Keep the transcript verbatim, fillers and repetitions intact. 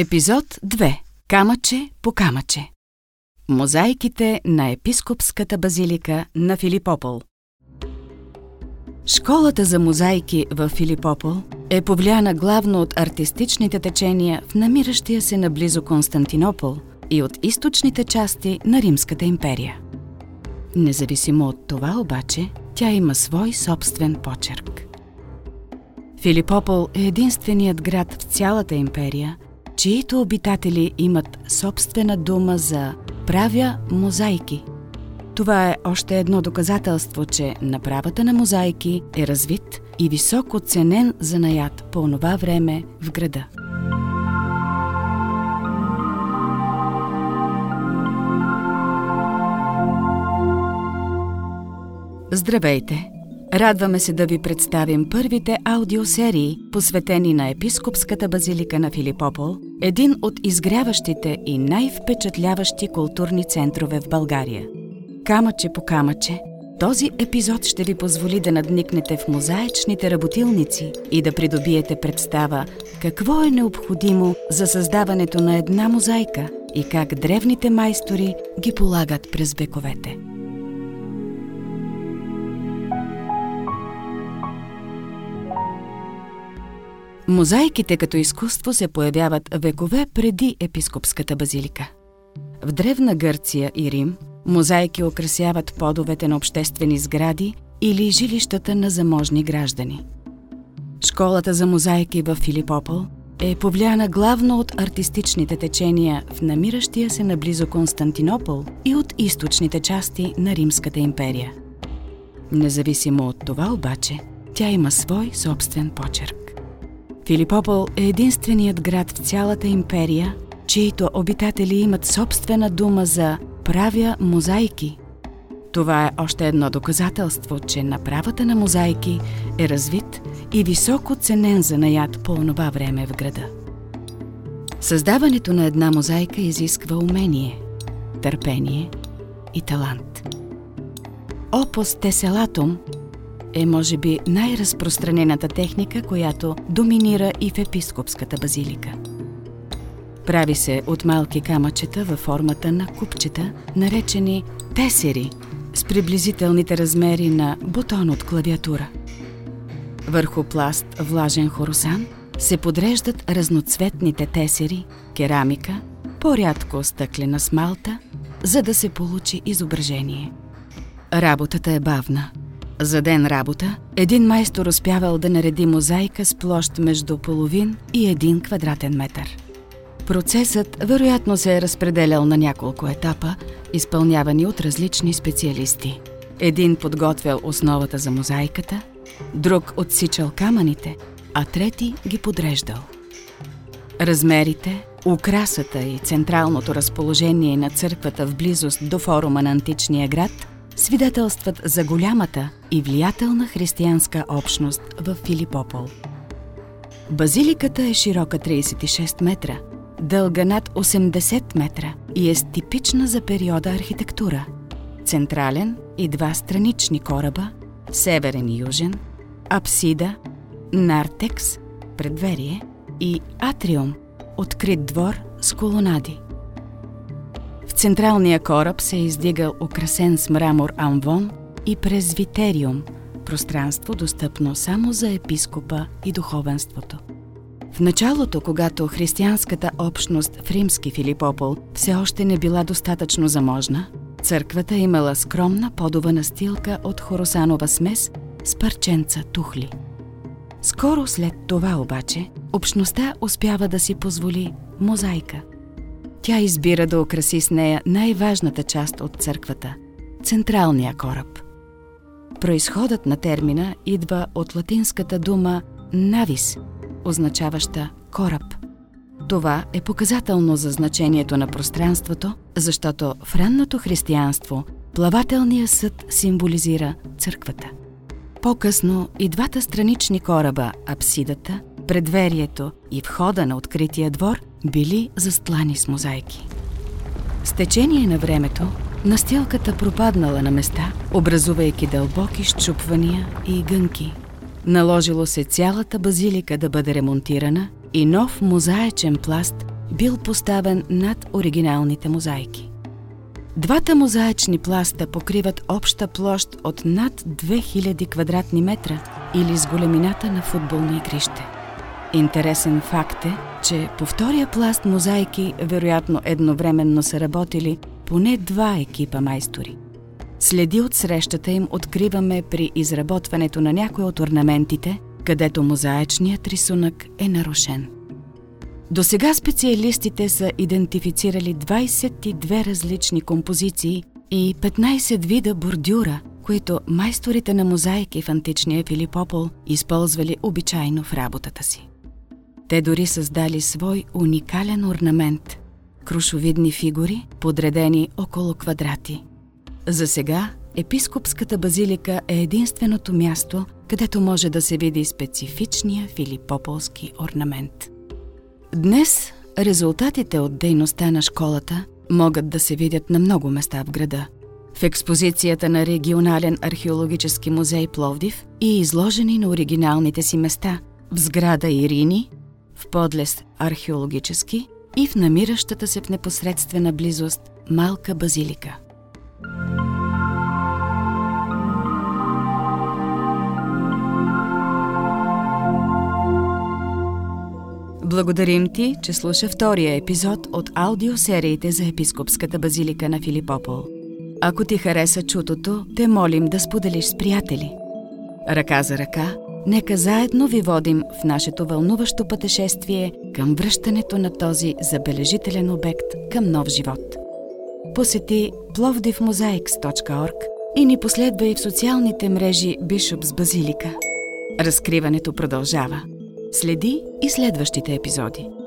Епизод две. Камъче по камъче. Мозайките на Епископската базилика на Филипопол. Школата за мозайки в Филипопол е повлияна главно от артистичните течения в намиращия се наблизо Константинопол и от източните части на Римската империя. Независимо от това обаче, тя има свой собствен почерк. Филипопол е единственият град в цялата империя, чието обитатели имат собствена дума за «правя мозайки». Това е още едно доказателство, че направата на мозайки е развит и високо ценен занаят по онова време в града. Здравейте! Радваме се да ви представим първите аудиосерии, посветени на Епископската базилика на Филипопол, един от изгряващите и най-впечатляващи културни центрове в България. Камъче по камъче, този епизод ще ви позволи да надникнете в мозаичните работилници и да придобиете представа какво е необходимо за създаването на една мозайка и как древните майстори ги полагат през вековете. Мозайките като изкуство се появяват векове преди Епископската базилика. В Древна Гърция и Рим мозайки украсяват подовете на обществени сгради или жилищата на заможни граждани. Школата за мозайки в Филипопол е повлияна главно от артистичните течения в намиращия се наблизо Константинопол и от източните части на Римската империя. Независимо от това обаче, тя има свой собствен почерк. Филипопол е единственият град в цялата империя, чието обитатели имат собствена дума за «правя мозайки». Това е още едно доказателство, че направата на мозайки е развит и високо ценен занаят по онова време в града. Създаването на една мозайка изисква умение, търпение и талант. Opus tessellatum е може би най-разпространената техника, която доминира и в Епископската базилика. Прави се от малки камъчета във формата на купчета, наречени тесери, с приблизителните размери на бутон от клавиатура. Върху пласт влажен хоросан се подреждат разноцветните тесери, керамика, по-рядко стъклена смалта, за да се получи изображение. Работата е бавна. За ден работа, един майстор успявал да нареди мозайка с площ между половин и един квадратен метър. Процесът вероятно се е разпределял на няколко етапа, изпълнявани от различни специалисти. Един подготвял основата за мозайката, друг отсичал камъните, а трети ги подреждал. Размерите, украсата и централното разположение на църквата в близост до форума на античния град свидетелстват за голямата и влиятелна християнска общност в Филипопол. Базиликата е широка трийсет и шест метра, дълга над осемдесет метра и е с типична за периода архитектура. Централен и два странични кораба, северен и южен, апсида, нартекс, предверие и атриум, открит двор с колонади. В централния кораб се е издигал украсен с мрамор амвон и презвитериум, пространство достъпно само за епископа и духовенството. В началото, когато християнската общност в римски Филипопол все още не била достатъчно заможна, църквата имала скромна подова настилка от хоросанова смес с парченца тухли. Скоро след това обаче, общността успява да си позволи мозайка. Тя избира да украси с нея най-важната част от църквата – централния кораб. Произходът на термина идва от латинската дума «навис», означаваща кораб. Това е показателно за значението на пространството, защото в ранното християнство плавателният съд символизира църквата. По-късно и двата странични кораба – апсидата, предверието и входа на открития двор били застлани с мозайки. С течение на времето настилката пропаднала на места, образувайки дълбоки счупвания и гънки. Наложило се цялата базилика да бъде ремонтирана и нов мозаичен пласт бил поставен над оригиналните мозайки. Двата мозаични пласта покриват обща площ от над две хиляди квадратни метра или с големината на футболно игрище. Интересен факт е, че по втория пласт мозайки вероятно едновременно са работили поне два екипа майстори. Следи от срещата им откриваме при изработването на някои от орнаментите, където мозаичният рисунък е нарушен. Досега специалистите са идентифицирали двадесет и две различни композиции и петнадесет вида бордюра, които майсторите на мозайки в античния Филипопол използвали обичайно в работата си. Те дори създали свой уникален орнамент – крушовидни фигури, подредени около квадрати. За сега Епископската базилика е единственото място, където може да се види специфичния филипополски орнамент. Днес резултатите от дейността на школата могат да се видят на много места в града. В експозицията на Регионален археологически музей Пловдив и изложени на оригиналните си места в сграда Ирини, в подлез археологически и в намиращата се в непосредствена близост малка базилика. Благодарим ти, че слуша втория епизод от аудиосериите за Епископската базилика на Филипопол. Ако ти хареса чутото, те молим да споделиш с приятели. Ръка за ръка, нека заедно ви водим в нашето вълнуващо пътешествие към връщането на този забележителен обект към нов живот. Посети пловдив мозайкс точка орг и ни последвай в социалните мрежи Bishop's Basilica. Разкриването продължава. Следи и следващите епизоди.